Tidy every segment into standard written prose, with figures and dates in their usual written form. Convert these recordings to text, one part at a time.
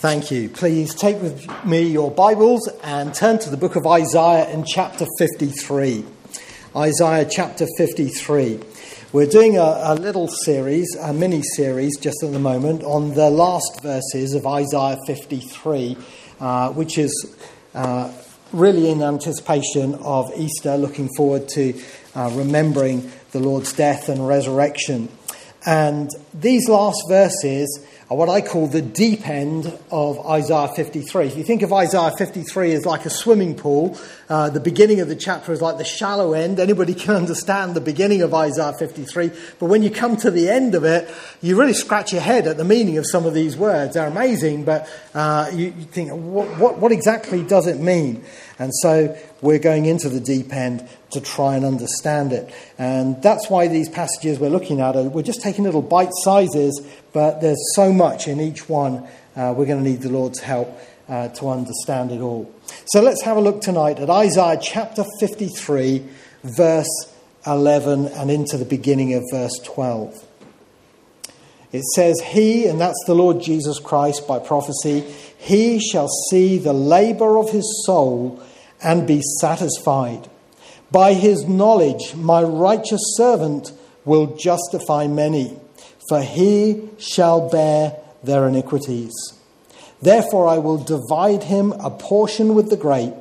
Thank you. Please take with me your Bibles and turn to the book of Isaiah in chapter 53. Isaiah chapter 53. We're doing a little series, a mini-series just at the moment, on the last verses of Isaiah 53, which is really in anticipation of Easter, looking forward to remembering the Lord's death and resurrection. And these last verses are what I call the deep end of Isaiah 53. If you think of Isaiah 53 as like a swimming pool, the beginning of the chapter is like the shallow end. Anybody can understand the beginning of Isaiah 53. But when you come to the end of it, you really scratch your head at the meaning of some of these words. They're amazing, but you think, what exactly does it mean? And so we're going into the deep end to try and understand it. And that's why these passages we're looking at, we're just taking little bite sizes, but there's so much in each one. We're going to need the Lord's help to understand it all. So let's have a look tonight at Isaiah chapter 53, verse 11 and into the beginning of verse 12. It says, "He," and that's the Lord Jesus Christ by prophecy, "he shall see the labor of his soul and be satisfied. By his knowledge, my righteous servant will justify many, for he shall bear their iniquities. Therefore I will divide him a portion with the great,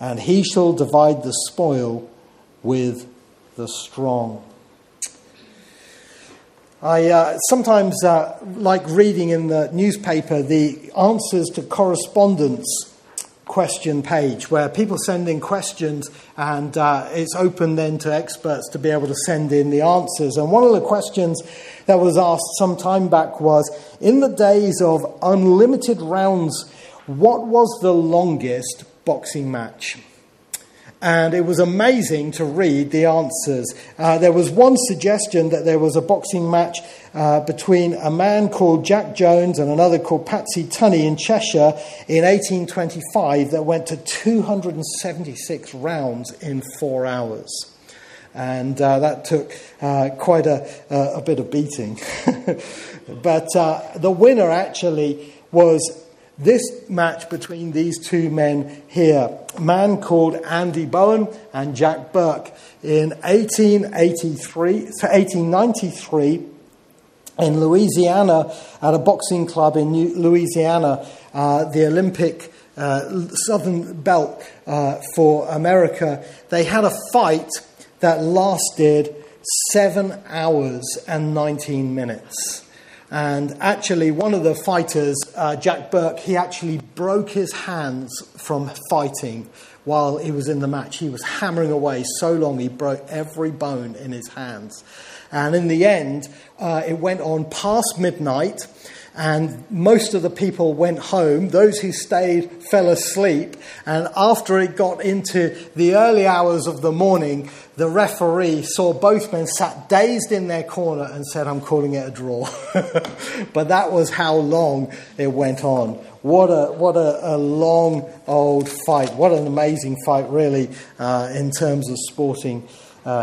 and he shall divide the spoil with the strong." I sometimes like reading in the newspaper the answers to correspondence question page, where people send in questions and it's open then to experts to be able to send in the answers. And one of the questions that was asked some time back was, in the days of unlimited rounds, what was the longest boxing match? And it was amazing to read the answers. There was one suggestion that there was a boxing match between a man called Jack Jones and another called Patsy Tunney in Cheshire in 1825 that went to 276 rounds in 4 hours. And that took quite a bit of beating. But the winner actually was this match between these two men here, a man called Andy Bowen and Jack Burke, in 1893 in Louisiana, at a boxing club in Louisiana, the Olympic Southern Belt for America. They had a fight that lasted 7 hours and 19 minutes. And actually, one of the fighters, Jack Burke, he actually broke his hands from fighting while he was in the match. He was hammering away so long, he broke every bone in his hands. And in the end, it went on past midnight, and most of the people went home. Those who stayed fell asleep. And after it got into the early hours of the morning, the referee saw both men sat dazed in their corner and said, "I'm calling it a draw." But that was how long it went on. What a long old fight. What an amazing fight, really, in terms of sporting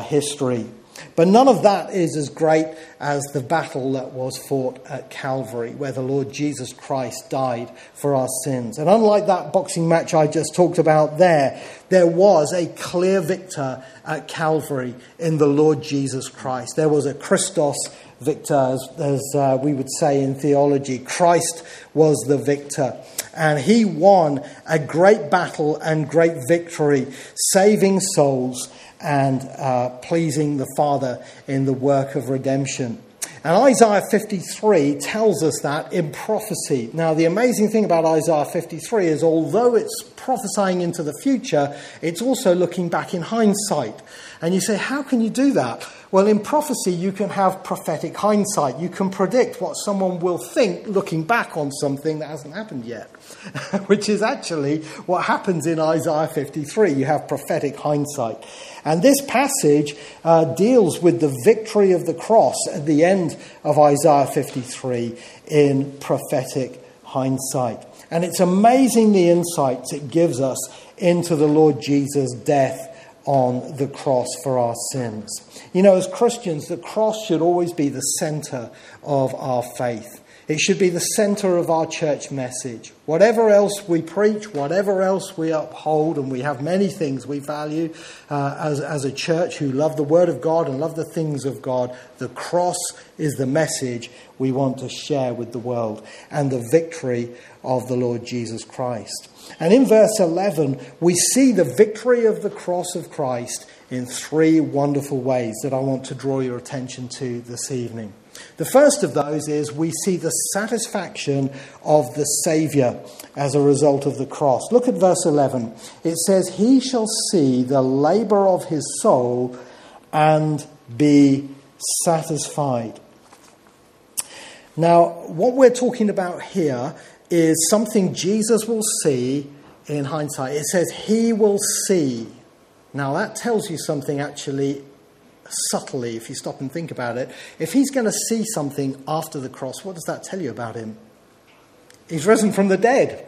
history. But none of that is as great as the battle that was fought at Calvary, where the Lord Jesus Christ died for our sins. And unlike that boxing match I just talked about there was a clear victor at Calvary in the Lord Jesus Christ. There was a Christos Victor, as we would say in theology. Christ was the victor. And he won a great battle and great victory, saving souls and pleasing the Father in the work of redemption. And Isaiah 53 tells us that in prophecy. Now, the amazing thing about Isaiah 53 is, although it's prophesying into the future, it's also looking back in hindsight. And you say, how can you do that? Well, in prophecy, you can have prophetic hindsight. You can predict what someone will think looking back on something that hasn't happened yet, which is actually what happens in Isaiah 53. You have prophetic hindsight. And this passage deals with the victory of the cross at the end of Isaiah 53 in prophetic hindsight. And it's amazing the insights it gives us into the Lord Jesus' death on the cross for our sins. You know, as Christians, the cross should always be the center of our faith. It should be the center of our church message. Whatever else we preach, whatever else we uphold, and we have many things we value as a church who love the Word of God and love the things of God, the cross is the message we want to share with the world and the victory of the Lord Jesus Christ. And in verse 11, we see the victory of the cross of Christ in three wonderful ways that I want to draw your attention to this evening. The first of those is we see the satisfaction of the Saviour as a result of the cross. Look at verse 11. It says, "He shall see the labour of his soul and be satisfied." Now, what we're talking about here is something Jesus will see in hindsight. It says, "He will see." Now, that tells you something actually subtly, if you stop and think about it. If he's going to see something after the cross, what does that tell you about him? He's risen from the dead.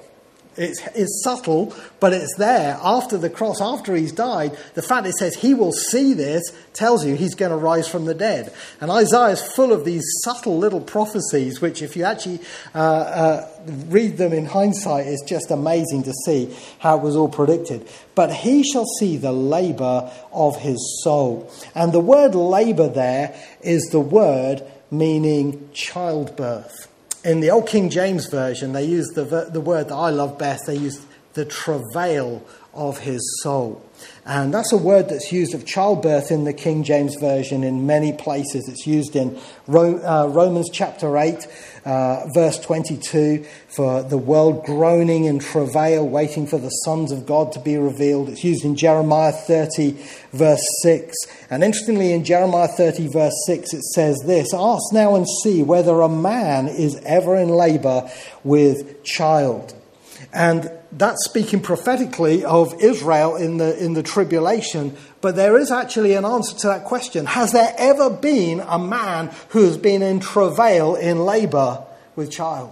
It's subtle, but it's there. After the cross, after he's died, the fact it says he will see this tells you he's going to rise from the dead. And Isaiah is full of these subtle little prophecies, which if you actually read them in hindsight, it's just amazing to see how it was all predicted. But he shall see the labour of his soul. And the word labour there is the word meaning childbirth. In the old King James Version, they use the word that I love best. They use the travail of his soul. And that's a word that's used of childbirth in the King James Version in many places. It's used in Romans chapter 8, verse 22, for the world groaning in travail, waiting for the sons of God to be revealed. It's used in Jeremiah 30, verse 6. And interestingly, in Jeremiah 30, verse 6, it says this, "Ask now and see whether a man is ever in labour with child." And that's speaking prophetically of Israel in the tribulation. But there is actually an answer to that question. Has there ever been a man who has been in travail, in labour with child?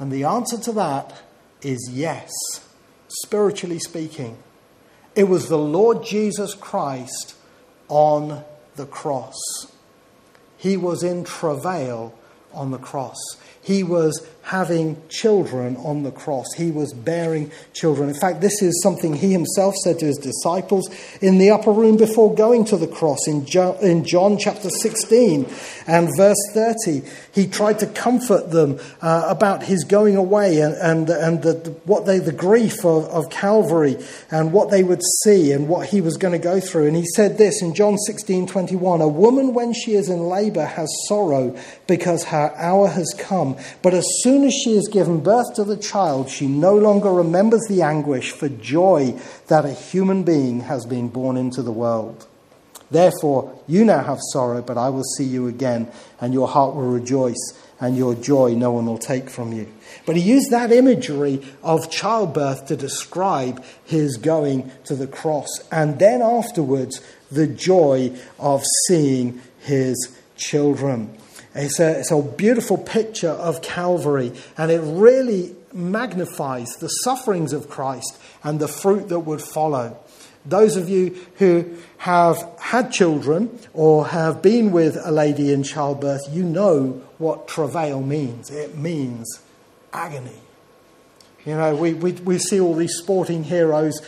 And the answer to that is yes, spiritually speaking. It was the Lord Jesus Christ on the cross. He was in travail on the cross. He was having children on the cross. He was bearing children. In fact, this is something he himself said to his disciples in the upper room before going to the cross in John chapter 16 and verse 30. He tried to comfort them about his going away and the grief of Calvary and what they would see and what he was going to go through. And he said this in John 16:21, "A woman when she is in labor has sorrow because her hour has come, but as soon as she has given birth to the child, she no longer remembers the anguish for joy that a human being has been born into the world. Therefore, you now have sorrow, but I will see you again, and your heart will rejoice, and your joy no one will take from you." But he used that imagery of childbirth to describe his going to the cross, and then afterwards, the joy of seeing his children. It's a beautiful picture of Calvary, and it really magnifies the sufferings of Christ and the fruit that would follow. Those of you who have had children or have been with a lady in childbirth, you know what travail means. It means agony. You know, we see all these sporting heroes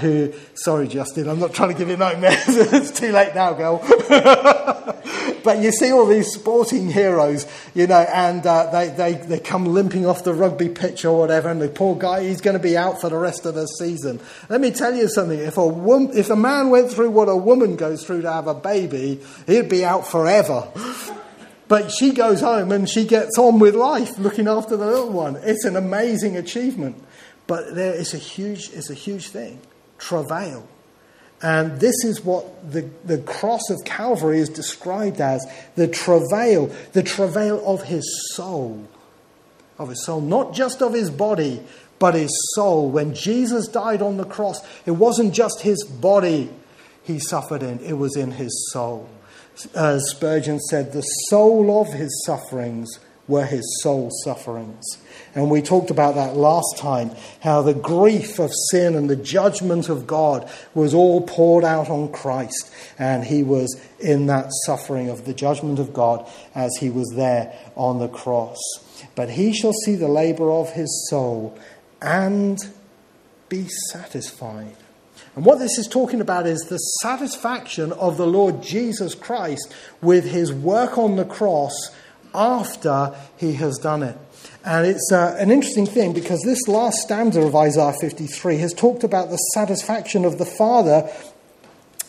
who... Sorry, Justin, I'm not trying to give you nightmares. It's too late now, girl. But you see all these sporting heroes, you know, and they come limping off the rugby pitch or whatever, and the poor guy, he's going to be out for the rest of the season. Let me tell you something. If a man went through what a woman goes through to have a baby, he'd be out forever. But she goes home and she gets on with life, looking after the little one. It's an amazing achievement. But it's a huge thing, travail. And this is what the cross of Calvary is described as, the travail of his soul, not just of his body, but his soul. When Jesus died on the cross, it wasn't just his body he suffered in, it was in his soul. As Spurgeon said, the soul of his sufferings were his soul sufferings. And we talked about that last time, how the grief of sin and the judgment of God was all poured out on Christ. And he was in that suffering of the judgment of God as he was there on the cross. But he shall see the labor of his soul and be satisfied. And what this is talking about is the satisfaction of the Lord Jesus Christ with his work on the cross after he has done it. And it's an interesting thing, because this last stanza of Isaiah 53 has talked about the satisfaction of the Father,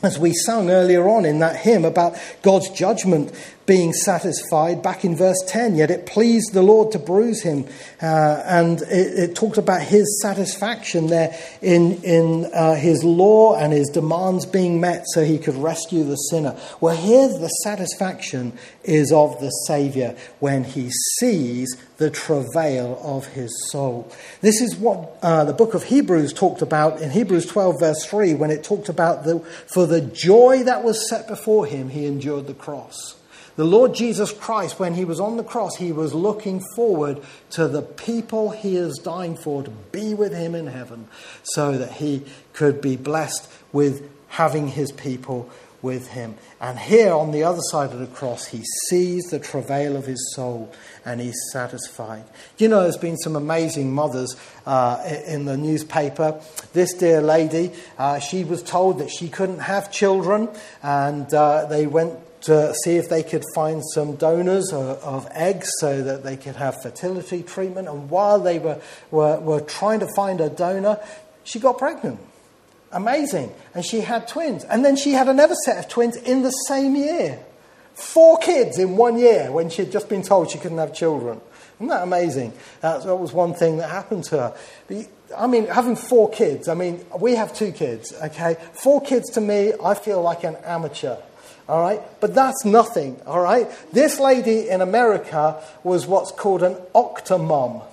as we sung earlier on in that hymn about God's judgment being satisfied back in verse 10. Yet it pleased the Lord to bruise him. And it talked about his satisfaction there in his law and his demands being met so he could rescue the sinner. Well, here the satisfaction is of the Saviour when he sees the travail of his soul. This is what the book of Hebrews talked about in Hebrews 12 verse 3, when it talked about for the joy that was set before him, he endured the cross. The Lord Jesus Christ, when he was on the cross, he was looking forward to the people he is dying for to be with him in heaven, so that he could be blessed with having his people with him. And here on the other side of the cross, he sees the travail of his soul and he's satisfied. You know, there's been some amazing mothers in the newspaper. This dear lady, she was told that she couldn't have children, and they went to see if they could find some donors of eggs so that they could have fertility treatment. And while they were trying to find a donor, she got pregnant. Amazing. And she had twins. And then she had another set of twins in the same year. 4 kids in 1 year, when she had just been told she couldn't have children. Isn't that amazing? That was one thing that happened to her. But, I mean, having 4 kids, I mean, we have 2 kids, okay? 4 kids to me, I feel like an amateur. All right, but that's nothing. All right, this lady in America was what's called an octomom.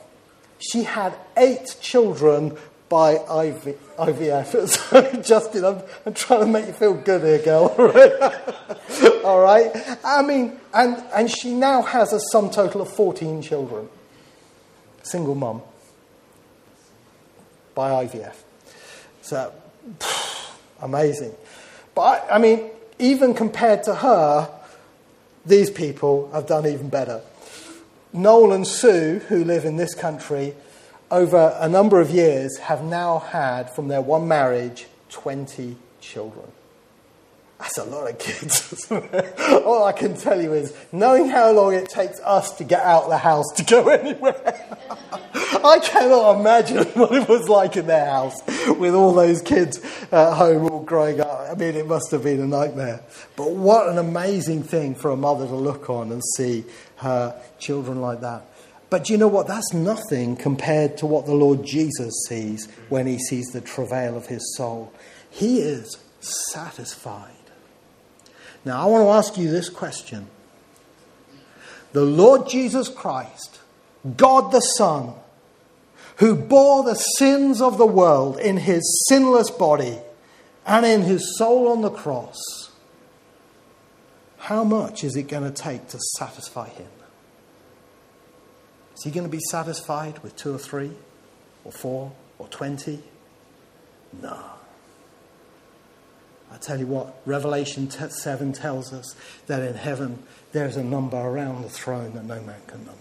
She had 8 children by IVF. So, Justin, I'm trying to make you feel good here, girl. All right, I mean, and she now has a sum total of 14 children. Single mum by IVF. So amazing, but I mean. Even compared to her, these people have done even better. Noel and Sue, who live in this country, over a number of years have now had, from their one marriage, 20 children. That's a lot of kids, isn't it? All I can tell you is, knowing how long it takes us to get out of the house to go anywhere, I cannot imagine what it was like in their house with all those kids at home all growing up. I mean, it must have been a nightmare. But what an amazing thing for a mother to look on and see her children like that. But you know what? That's nothing compared to what the Lord Jesus sees when he sees the travail of his soul. He is satisfied. Now, I want to ask you this question. The Lord Jesus Christ, God the Son, who bore the sins of the world in his sinless body and in his soul on the cross, how much is it going to take to satisfy him? Is he going to be satisfied with 2 or 3 or 4 or 20? No. I tell you what, Revelation 7 tells us that in heaven there's a number around the throne that no man can number.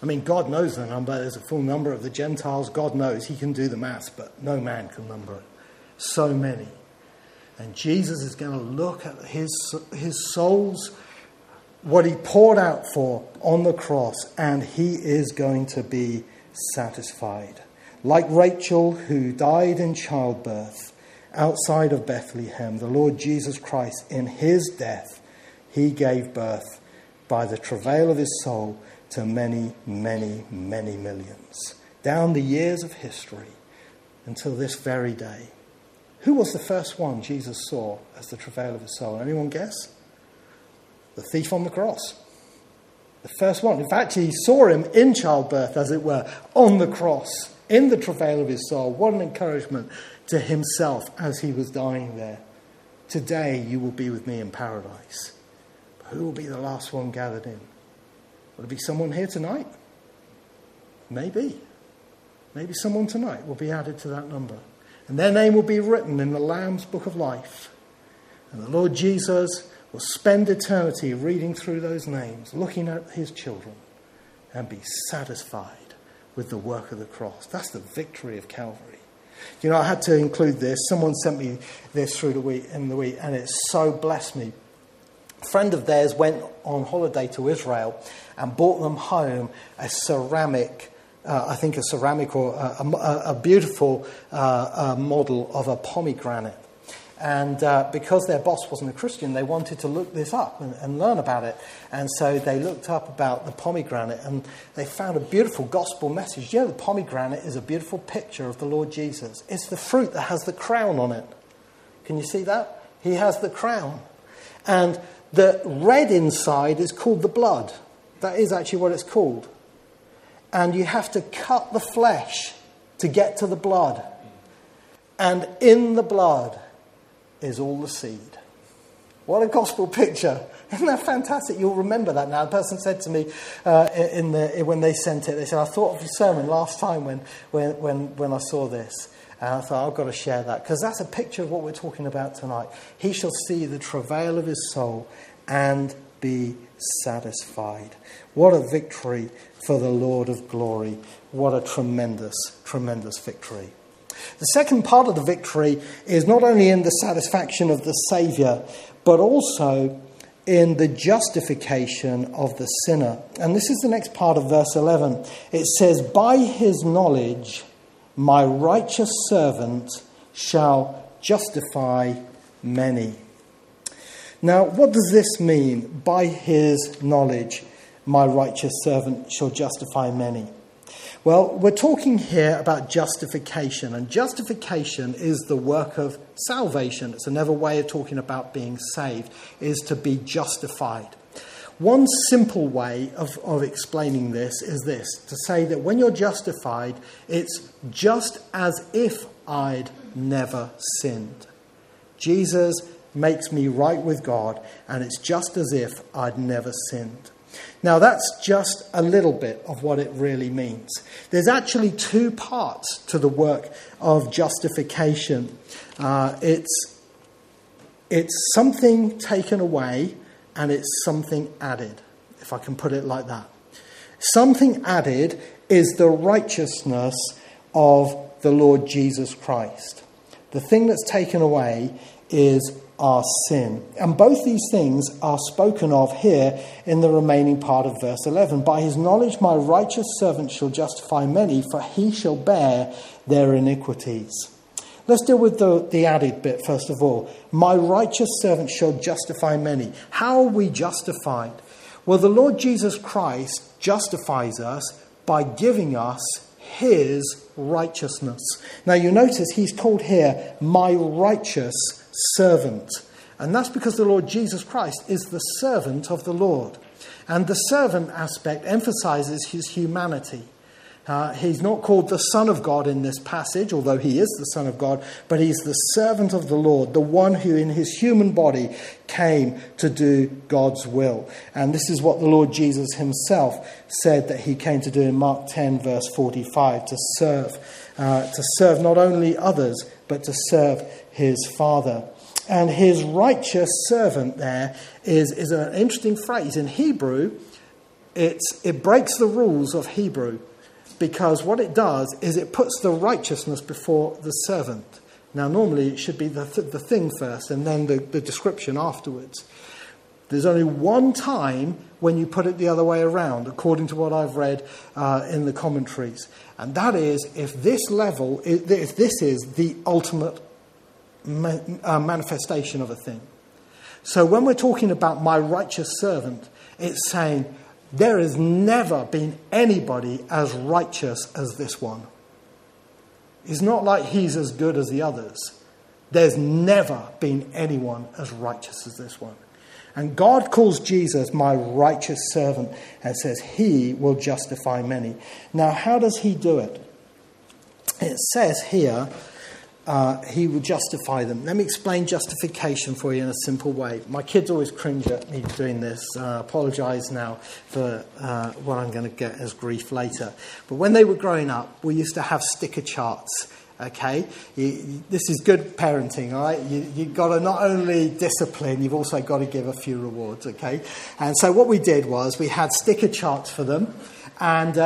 I mean, God knows the number. There's a full number of the Gentiles. God knows. He can do the maths, but no man can number it. So many. And Jesus is going to look at his soul's, what he poured out for on the cross, and he is going to be satisfied. Like Rachel, who died in childbirth outside of Bethlehem, the Lord Jesus Christ, in his death, he gave birth by the travail of his soul to many, many, many millions, down the years of history until this very day. Who was the first one Jesus saw as the travail of his soul? Anyone guess? The thief on the cross. The first one. In fact, he saw him in childbirth, as it were, on the cross, in the travail of his soul. What an encouragement to himself as he was dying there. Today you will be with me in paradise. But who will be the last one gathered in? Will there be someone here tonight? Maybe. Maybe someone tonight will be added to that number. And their name will be written in the Lamb's Book of Life. And the Lord Jesus will spend eternity reading through those names, looking at his children, and be satisfied with the work of the cross. That's the victory of Calvary. You know, I had to include this. Someone sent me this through the week, and it so blessed me. A friend of theirs went on holiday to Israel and brought them home a ceramic, or a beautiful model of a pomegranate. And because their boss wasn't a Christian, they wanted to look this up and learn about it. And so they looked up about the pomegranate, and they found a beautiful gospel message. You know, the pomegranate is a beautiful picture of the Lord Jesus. It's the fruit that has the crown on it. Can you see that? He has the crown. And the red inside is called the blood. That is actually what it's called. And you have to cut the flesh to get to the blood. And in the blood is all the seed. What a gospel picture. Isn't that fantastic? You'll remember that now. The person said to me when they sent it, they said, I thought of the sermon last time when I saw this. And I thought, I've got to share that, because that's a picture of what we're talking about tonight. He shall see the travail of his soul and be satisfied. What a victory for the Lord of glory. What a tremendous, tremendous victory. The second part of the victory is not only in the satisfaction of the Saviour, but also in the justification of the sinner. And this is the next part of verse 11. It says, by his knowledge, my righteous servant shall justify many. Now, what does this mean? By his knowledge, my righteous servant shall justify many. Well, we're talking here about justification, and justification is the work of salvation. It's another way of talking about being saved, is to be justified. One simple way of explaining this is this, to say that when you're justified, it's just as if I'd never sinned. Jesus makes me right with God, and it's just as if I'd never sinned. Now, that's just a little bit of what it really means. There's actually two parts to the work of justification. It's something taken away and it's something added, if I can put it like that. Something added is the righteousness of the Lord Jesus Christ. The thing that's taken away is our sin. And both these things are spoken of here in the remaining part of verse 11. By his knowledge, my righteous servant shall justify many, for he shall bear their iniquities. Let's deal with the added bit first of all. My righteous servant shall justify many. How are we justified? Well, the Lord Jesus Christ justifies us by giving us his righteousness. Now, you notice he's called here my righteous servant. And that's because the Lord Jesus Christ is the servant of the Lord. And the servant aspect emphasizes his humanity. He's not called the Son of God in this passage, although he is the Son of God, but he's the servant of the Lord, the one who in his human body came to do God's will. And this is what the Lord Jesus himself said that he came to do in Mark 10, verse 45, to serve not only others, but to serve his Father. And his righteous servant there is an interesting phrase. In Hebrew, it breaks the rules of Hebrew, because what it does is it puts the righteousness before the servant. Now, normally it should be the thing first and then the description afterwards. There's only one time when you put it the other way around, according to what I've read in the commentaries. And that is if this is the ultimate manifestation of a thing. So when we're talking about my righteous servant, it's saying, there has never been anybody as righteous as this one. It's not like he's as good as the others. There's never been anyone as righteous as this one. And God calls Jesus my righteous servant and says he will justify many. Now, how does he do it? It says here he will justify them. Let me explain justification for you in a simple way. My kids always cringe at me doing this. I apologise now for what I'm going to get as grief later. But when they were growing up, we used to have sticker charts. Okay, this is good parenting, all right? You've got to not only discipline, you've also got to give a few rewards, okay? And so what we did was we had sticker charts for them, and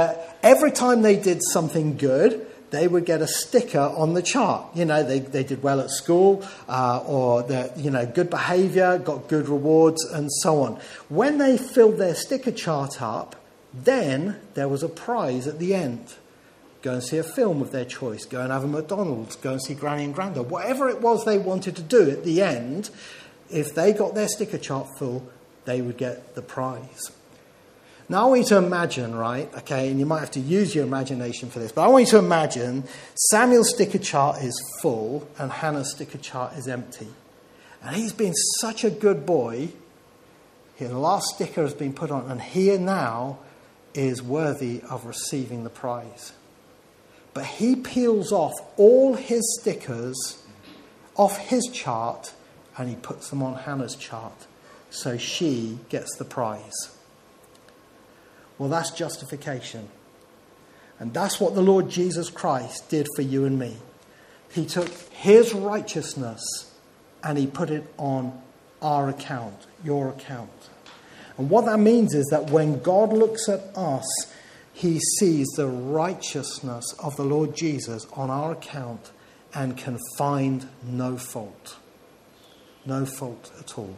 every time they did something good, they would get a sticker on the chart. You know, they did well at school, or they're, you know, good behaviour, got good rewards, and so on. When they filled their sticker chart up, then there was a prize at the end. Go and see a film of their choice, go and have a McDonald's, go and see Granny and Granda. Whatever it was they wanted to do at the end, if they got their sticker chart full, they would get the prize. Now I want you to imagine, right, okay, and you might have to use your imagination for this, but I want you to imagine Samuel's sticker chart is full and Hannah's sticker chart is empty. And he's been such a good boy, his last sticker has been put on, and he now is worthy of receiving the prize. But he peels off all his stickers off his chart and he puts them on Hannah's chart. So she gets the prize. Well, that's justification. And that's what the Lord Jesus Christ did for you and me. He took his righteousness and he put it on our account, your account. And what that means is that when God looks at us, he sees the righteousness of the Lord Jesus on our account and can find no fault. No fault at all.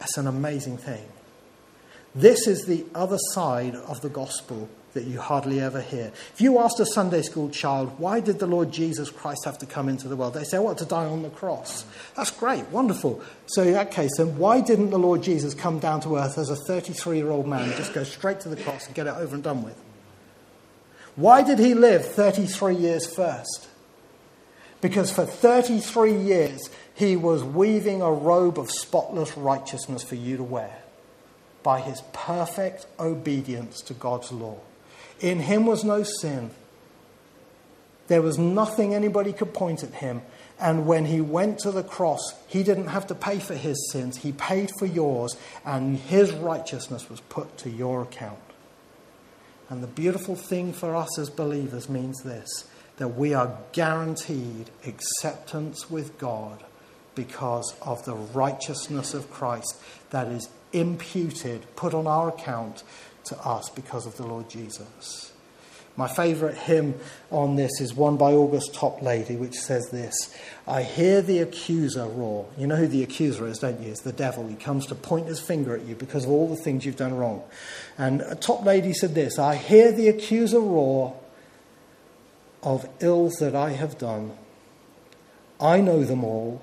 That's an amazing thing. This is the other side of the gospel that you hardly ever hear. If you asked a Sunday school child, why did the Lord Jesus Christ have to come into the world? They say, I want to die on the cross. That's great, wonderful. So in that case, then why didn't the Lord Jesus come down to earth as a 33-year-old man, just go straight to the cross and get it over and done with? Why did he live 33 years first? Because for 33 years, he was weaving a robe of spotless righteousness for you to wear by his perfect obedience to God's law. In him was no sin. There was nothing anybody could point at him. And when he went to the cross, he didn't have to pay for his sins. He paid for yours, and his righteousness was put to your account. And the beautiful thing for us as believers means this, that we are guaranteed acceptance with God because of the righteousness of Christ that is imputed, put on our account to us because of the Lord Jesus. My favourite hymn on this is one by August Toplady, which says this: I hear the accuser roar. You know who the accuser is, don't you? It's the devil. He comes to point his finger at you because of all the things you've done wrong. And Toplady said this: I hear the accuser roar of ills that I have done. I know them all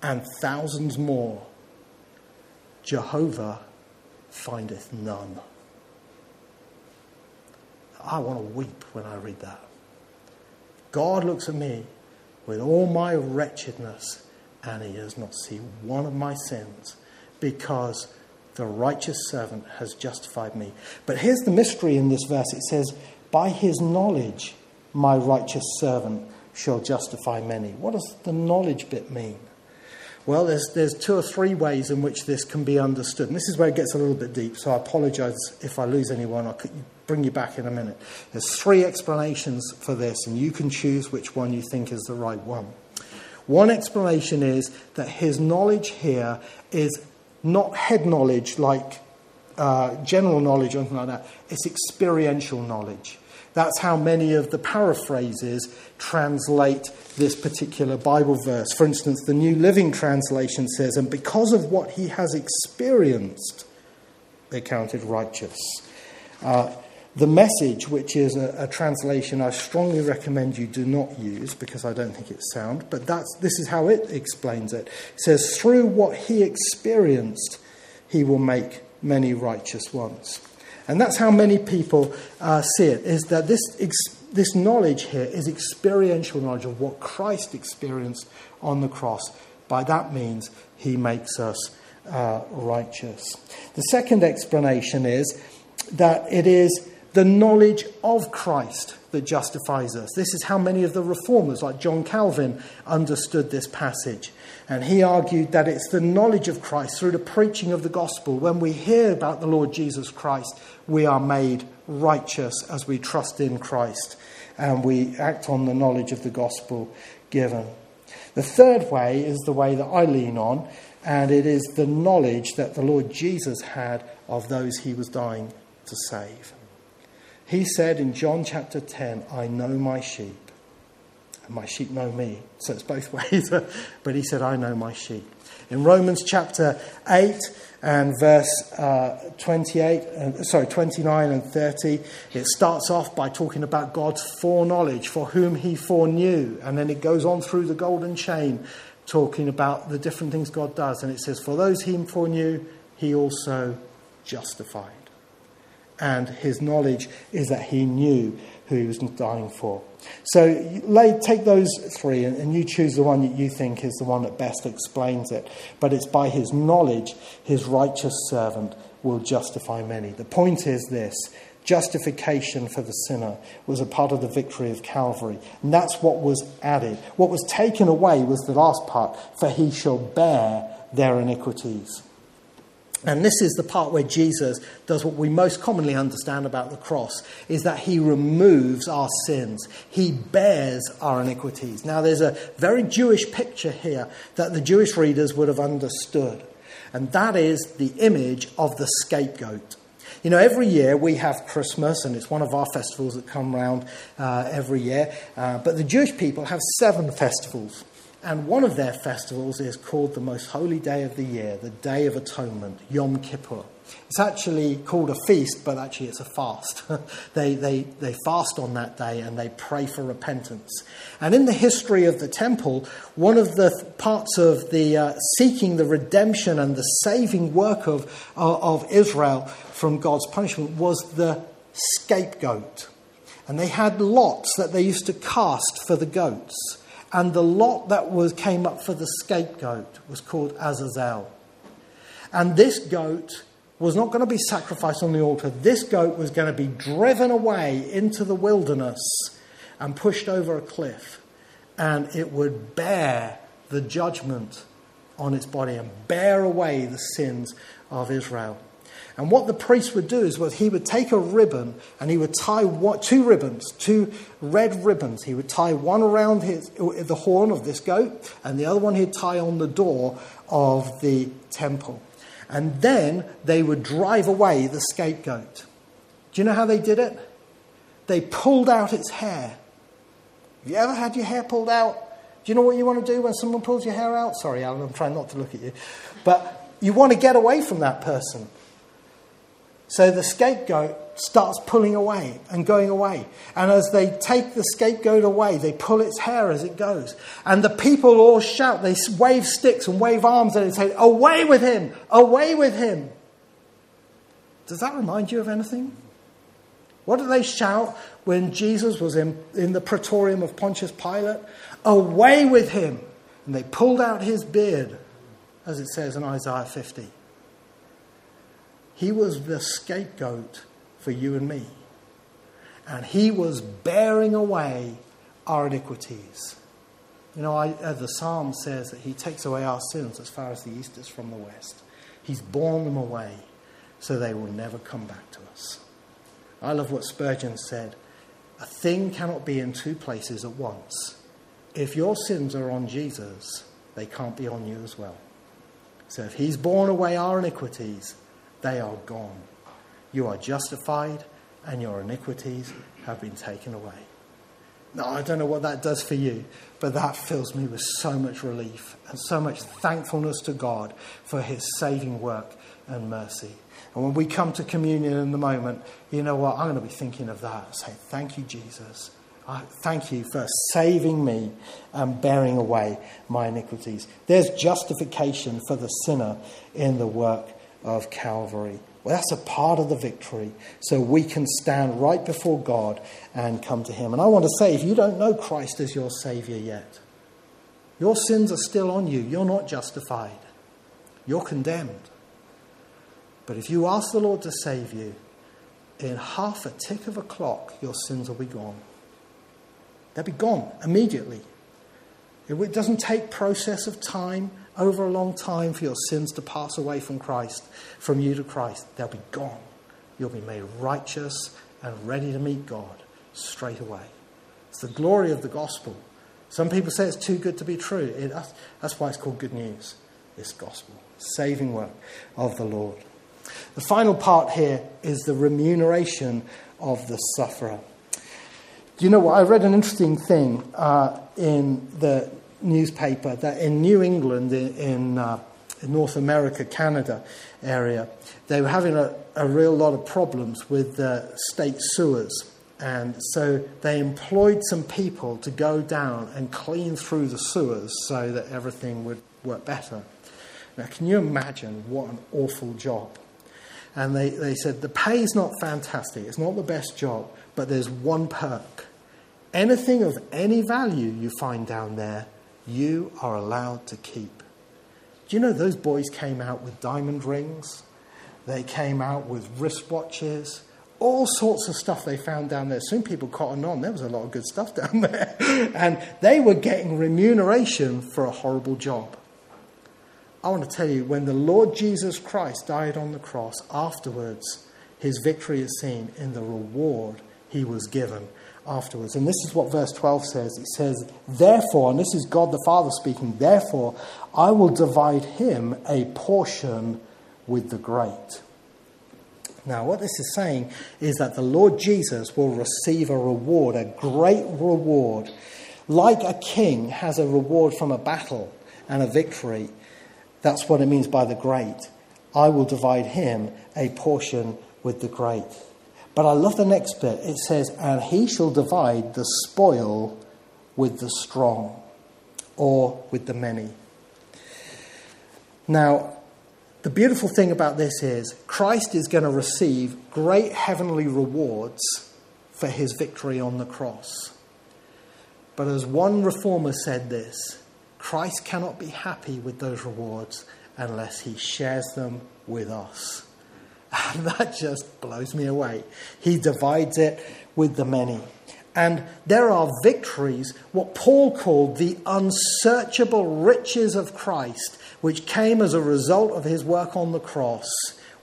and thousands more. Jehovah findeth none. I want to weep when I read that. God looks at me with all my wretchedness and he does not see one of my sins because the righteous servant has justified me. But here's the mystery in this verse. It says, by his knowledge, my righteous servant shall justify many. What does the knowledge bit mean? Well, there's two or three ways in which this can be understood. And this is where it gets a little bit deep, so I apologise if I lose anyone. I'll bring you back in a minute. There's three explanations for this, and you can choose which one you think is the right one. One explanation is that his knowledge here is not head knowledge, like general knowledge or anything like that. It's experiential knowledge. That's how many of the paraphrases translate this particular Bible verse. For instance, the New Living Translation says, and because of what he has experienced, they're counted righteous. The Message, which is a translation I strongly recommend you do not use because I don't think it's sound, but this is how it explains it. It says, through what he experienced, he will make many righteous ones. And that's how many people see it, is that this knowledge here is experiential knowledge of what Christ experienced on the cross. By that means, he makes us righteous. The second explanation is that it is the knowledge of Christ that justifies us. This is how many of the reformers, like John Calvin, understood this passage. And he argued that it's the knowledge of Christ through the preaching of the gospel. When we hear about the Lord Jesus Christ, we are made righteous as we trust in Christ and we act on the knowledge of the gospel given. The third way is the way that I lean on, and it is the knowledge that the Lord Jesus had of those he was dying to save. He said in John chapter 10, I know my sheep, and my sheep know me. So it's both ways, but he said, I know my sheep. In Romans chapter 8 and verse 29 and 30, it starts off by talking about God's foreknowledge, for whom he foreknew. And then it goes on through the golden chain, talking about the different things God does. And it says, for those he foreknew, he also justified. And his knowledge is that he knew who he was dying for. So take those three and you choose the one that you think is the one that best explains it. But it's by his knowledge, his righteous servant will justify many. The point is this: justification for the sinner was a part of the victory of Calvary. And that's what was added. What was taken away was the last part, for he shall bear their iniquities. And this is the part where Jesus does what we most commonly understand about the cross, is that he removes our sins. He bears our iniquities. Now, there's a very Jewish picture here that the Jewish readers would have understood. And that is the image of the scapegoat. You know, every year we have Christmas, and it's one of our festivals that come round every year. But the Jewish people have 7 festivals. And one of their festivals is called the most holy day of the year, the Day of Atonement, Yom Kippur. It's actually called a feast, but actually it's a fast. They fast on that day and they pray for repentance. And in the history of the temple, one of the parts of the seeking the redemption and the saving work of Israel from God's punishment was the scapegoat. And they had lots that they used to cast for the goats. And the lot that came up for the scapegoat was called Azazel. And this goat was not going to be sacrificed on the altar. This goat was going to be driven away into the wilderness and pushed over a cliff. And it would bear the judgment on its body and bear away the sins of Israel. And what the priest would do was he would take a ribbon and he would tie 2 red ribbons. He would tie one around the horn of this goat, and the other one he'd tie on the door of the temple. And then they would drive away the scapegoat. Do you know how they did it? They pulled out its hair. Have you ever had your hair pulled out? Do you know what you want to do when someone pulls your hair out? Sorry, Alan, I'm trying not to look at you. But you want to get away from that person. So the scapegoat starts pulling away and going away. And as they take the scapegoat away, they pull its hair as it goes. And the people all shout, they wave sticks and wave arms, and they say, away with him, away with him. Does that remind you of anything? What did they shout when Jesus was in the praetorium of Pontius Pilate? Away with him. And they pulled out his beard, as it says in Isaiah 50. He was the scapegoat for you and me. And he was bearing away our iniquities. You know, the psalm says that he takes away our sins as far as the east is from the west. He's borne them away so they will never come back to us. I love what Spurgeon said. A thing cannot be in 2 places at once. If your sins are on Jesus, they can't be on you as well. So if he's borne away our iniquities, they are gone. You are justified and your iniquities have been taken away. Now, I don't know what that does for you, but that fills me with so much relief and so much thankfulness to God for his saving work and mercy. And when we come to communion in the moment, you know what? I'm going to be thinking of that. Say, thank you, Jesus. I thank you for saving me and bearing away my iniquities. There's justification for the sinner in the work of Calvary. Well, that's a part of the victory, so we can stand right before God and come to him. And I want to say, if you don't know Christ as your Saviour yet, your sins are still on you. You're not justified. You're condemned. But if you ask the Lord to save you, in half a tick of a clock, your sins will be gone. They'll be gone immediately. It doesn't take process of time over a long time for your sins to pass away from Christ, from you to Christ. They'll be gone. You'll be made righteous and ready to meet God straight away. It's the glory of the gospel. Some people say it's too good to be true. That's why it's called good news. This gospel, saving work of the Lord. The final part here is the remuneration of the sufferer. Do you know what? I read an interesting thing in the newspaper that in New England, in North America, Canada area, they were having a real lot of problems with state sewers. And so they employed some people to go down and clean through the sewers so that everything would work better. Now, can you imagine what an awful job? And they said, the pay's not fantastic, it's not the best job, but there's one perk. Anything of any value you find down there, you are allowed to keep. Do you know those boys came out with diamond rings? They came out with wristwatches, all sorts of stuff they found down there. Soon people cottoned on, there was a lot of good stuff down there. And they were getting remuneration for a horrible job. I want to tell you, when the Lord Jesus Christ died on the cross, afterwards, his victory is seen in the reward he was given afterwards. And this is what verse 12 says. It says, therefore, and this is God the Father speaking, therefore, I will divide him a portion with the great. Now, what this is saying is that the Lord Jesus will receive a reward, a great reward. Like a king has a reward from a battle and a victory, that's what it means by the great. I will divide him a portion with the great. But I love the next bit. It says, and he shall divide the spoil with the strong, or with the many. Now, the beautiful thing about this is Christ is going to receive great heavenly rewards for his victory on the cross. But as one reformer said this, Christ cannot be happy with those rewards unless he shares them with us. And that just blows me away. He divides it with the many. And there are victories, what Paul called the unsearchable riches of Christ, which came as a result of his work on the cross,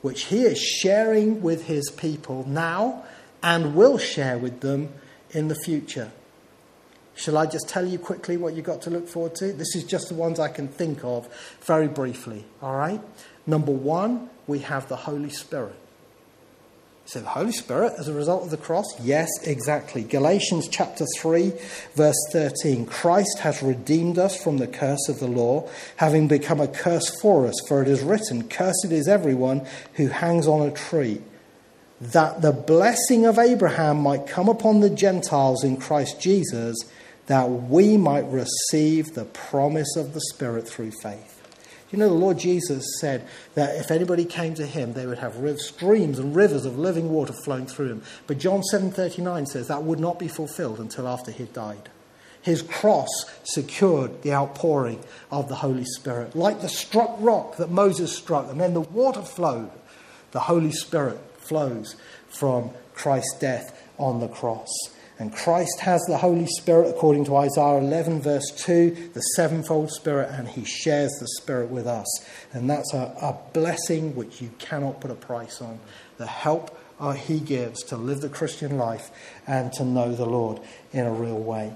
which he is sharing with his people now and will share with them in the future. Shall I just tell you quickly what you've got to look forward to? This is just the ones I can think of very briefly, all right? Number one, we have the Holy Spirit. So the Holy Spirit as a result of the cross? Yes, exactly. Galatians chapter 3, verse 13. Christ has redeemed us from the curse of the law, having become a curse for us, for it is written, cursed is everyone who hangs on a tree, that the blessing of Abraham might come upon the Gentiles in Christ Jesus, that we might receive the promise of the Spirit through faith. You know, the Lord Jesus said that if anybody came to him, they would have streams and rivers of living water flowing through him. But John 7:39 says that would not be fulfilled until after he died. His cross secured the outpouring of the Holy Spirit. Like the struck rock that Moses struck, and then the water flowed, the Holy Spirit flows from Christ's death on the cross. And Christ has the Holy Spirit, according to Isaiah 11, verse 2, the sevenfold Spirit, and he shares the Spirit with us. And that's a blessing which you cannot put a price on. The help he gives to live the Christian life and to know the Lord in a real way.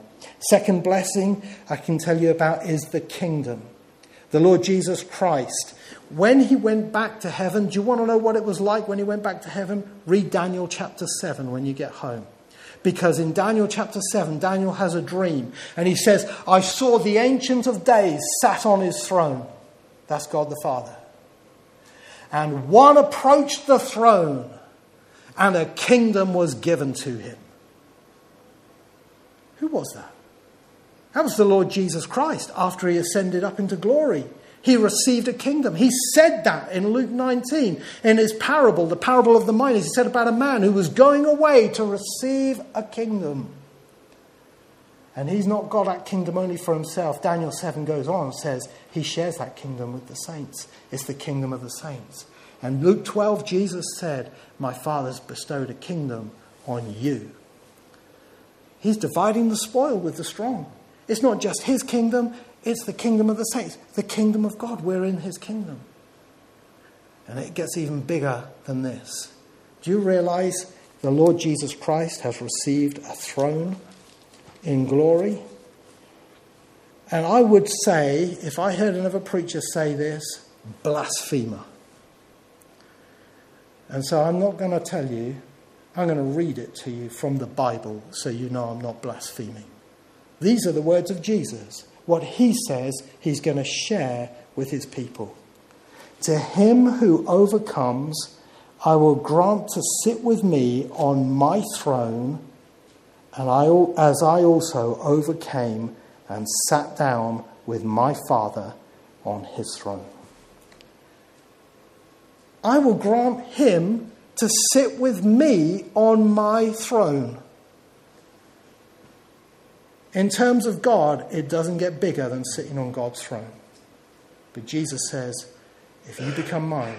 Second blessing I can tell you about is the kingdom. The Lord Jesus Christ, when he went back to heaven, do you want to know what it was like when he went back to heaven? Read Daniel chapter 7 when you get home. Because in Daniel chapter 7, Daniel has a dream. And he says, I saw the Ancient of Days sat on his throne. That's God the Father. And one approached the throne, and a kingdom was given to him. Who was that? That was the Lord Jesus Christ after he ascended up into glory. He received a kingdom. He said that in Luke 19, in his parable, the parable of the miners. He said about a man who was going away to receive a kingdom. And he's not got that kingdom only for himself. Daniel 7 goes on and says he shares that kingdom with the saints. It's the kingdom of the saints. And Luke 12, Jesus said, "My Father's bestowed a kingdom on you." He's dividing the spoil with the strong. It's not just his kingdom, it's the kingdom of the saints, the kingdom of God. We're in his kingdom. And it gets even bigger than this. Do you realize the Lord Jesus Christ has received a throne in glory? And I would say, if I heard another preacher say this, blasphemer. And so I'm not going to tell you, I'm going to read it to you from the Bible so you know I'm not blaspheming. These are the words of Jesus, what he says he's going to share with his people. To him who overcomes, I will grant to sit with me on my throne, and as I also overcame and sat down with my Father on his throne. I will grant him to sit with me on my throne. In terms of God, it doesn't get bigger than sitting on God's throne. But Jesus says, if you become mine,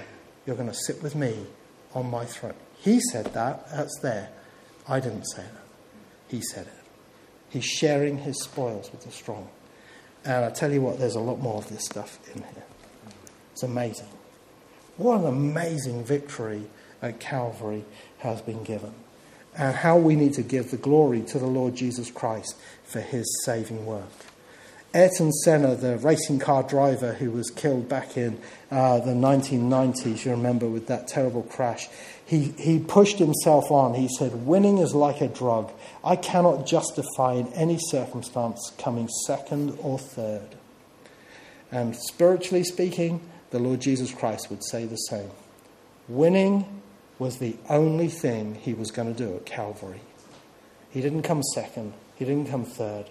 you're going to sit with me on my throne. He said that, that's there. I didn't say that. He said it. He's sharing his spoils with the strong. And I tell you what, there's a lot more of this stuff in here. It's amazing. What an amazing victory at Calvary has been given. And how we need to give the glory to the Lord Jesus Christ for his saving work. Ayrton Senna, the racing car driver who was killed back in the 1990s, you remember, with that terrible crash, he pushed himself on. He said, "Winning is like a drug. I cannot justify in any circumstance coming second or third." And spiritually speaking, the Lord Jesus Christ would say the same. Winning was the only thing he was going to do at Calvary. He didn't come second. He didn't come third.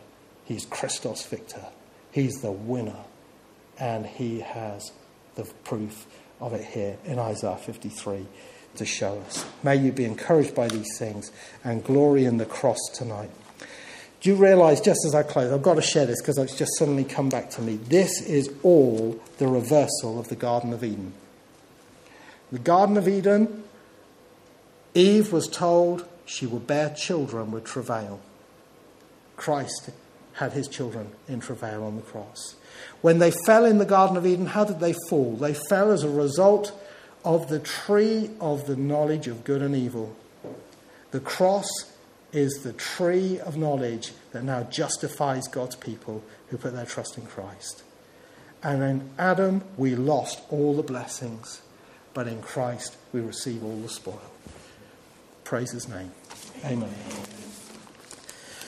He's Christos Victor. He's the winner. And he has the proof of it here in Isaiah 53 to show us. May you be encouraged by these things and glory in the cross tonight. Do you realise, just as I close, I've got to share this because it's just suddenly come back to me. This is all the reversal of the Garden of Eden. The Garden of Eden, Eve was told she will bear children with travail. Christ had his children in travail on the cross. When they fell in the Garden of Eden, how did they fall? They fell as a result of the tree of the knowledge of good and evil. The cross is the tree of knowledge that now justifies God's people who put their trust in Christ. And in Adam, we lost all the blessings, but in Christ, we receive all the spoil. Praise his name. Amen.